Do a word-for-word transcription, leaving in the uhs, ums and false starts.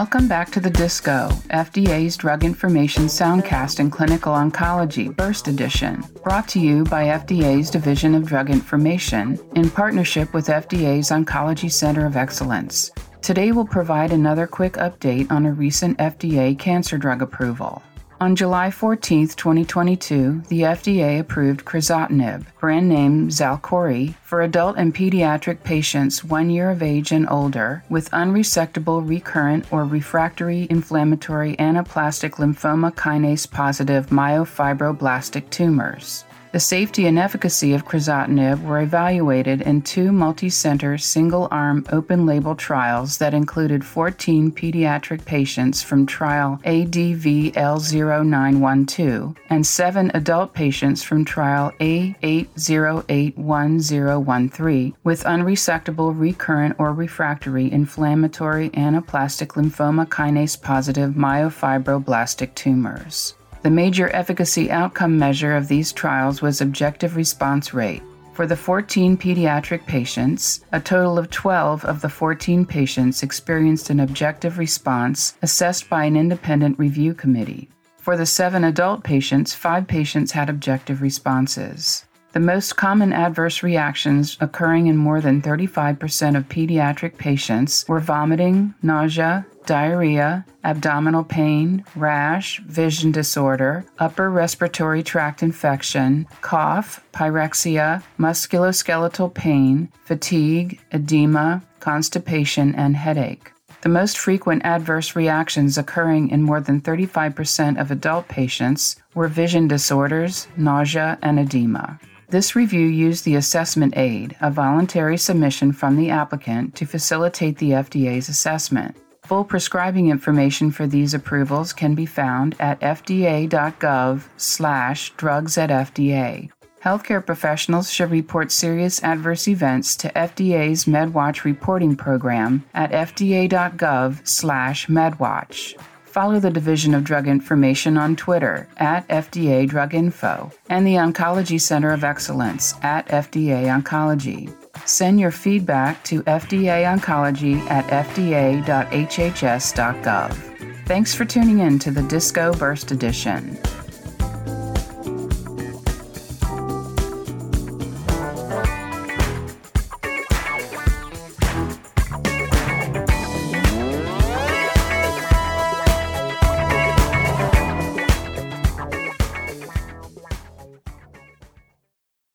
Welcome back to the DISCO, F D A's Drug Information Soundcast in Clinical Oncology, Burst Edition, brought to you by F D A's Division of Drug Information in partnership with F D A's Oncology Center of Excellence. Today we'll provide another quick update on a recent F D A cancer drug approval. On July fourteenth, twenty twenty-two, the F D A approved crizotinib, brand name Zalcori, for adult and pediatric patients one year of age and older with unresectable recurrent or refractory inflammatory anaplastic lymphoma kinase-positive myofibroblastic tumors. The safety and efficacy of crizotinib were evaluated in two multi-center, single-arm, open-label trials that included fourteen pediatric patients from trial A D V L zero nine one two and seven adult patients from trial A eight zero eight one zero one three with unresectable recurrent or refractory inflammatory anaplastic lymphoma kinase-positive myofibroblastic tumors. The major efficacy outcome measure of these trials was objective response rate. For the fourteen pediatric patients, a total of twelve of the fourteen patients experienced an objective response assessed by an independent review committee. For the seven adult patients, five patients had objective responses. The most common adverse reactions occurring in more than thirty-five percent of pediatric patients were vomiting, nausea, diarrhea, abdominal pain, rash, vision disorder, upper respiratory tract infection, cough, pyrexia, musculoskeletal pain, fatigue, edema, constipation, and headache. The most frequent adverse reactions occurring in more than thirty-five percent of adult patients were vision disorders, nausea, and edema. This review used the assessment aid, a voluntary submission from the applicant, to facilitate the F D A's assessment. Full prescribing information for these approvals can be found at f d a dot gov slash drugs at f d a. Healthcare professionals should report serious adverse events to F D A's MedWatch reporting program at f d a dot gov slash medwatch. Follow the Division of Drug Information on Twitter at F D A Drug Info and the Oncology Center of Excellence at F D A Oncology. Send your feedback to f d a oncology at f d a dot h h s dot gov. Thanks for tuning in to the DISCO Burst Edition.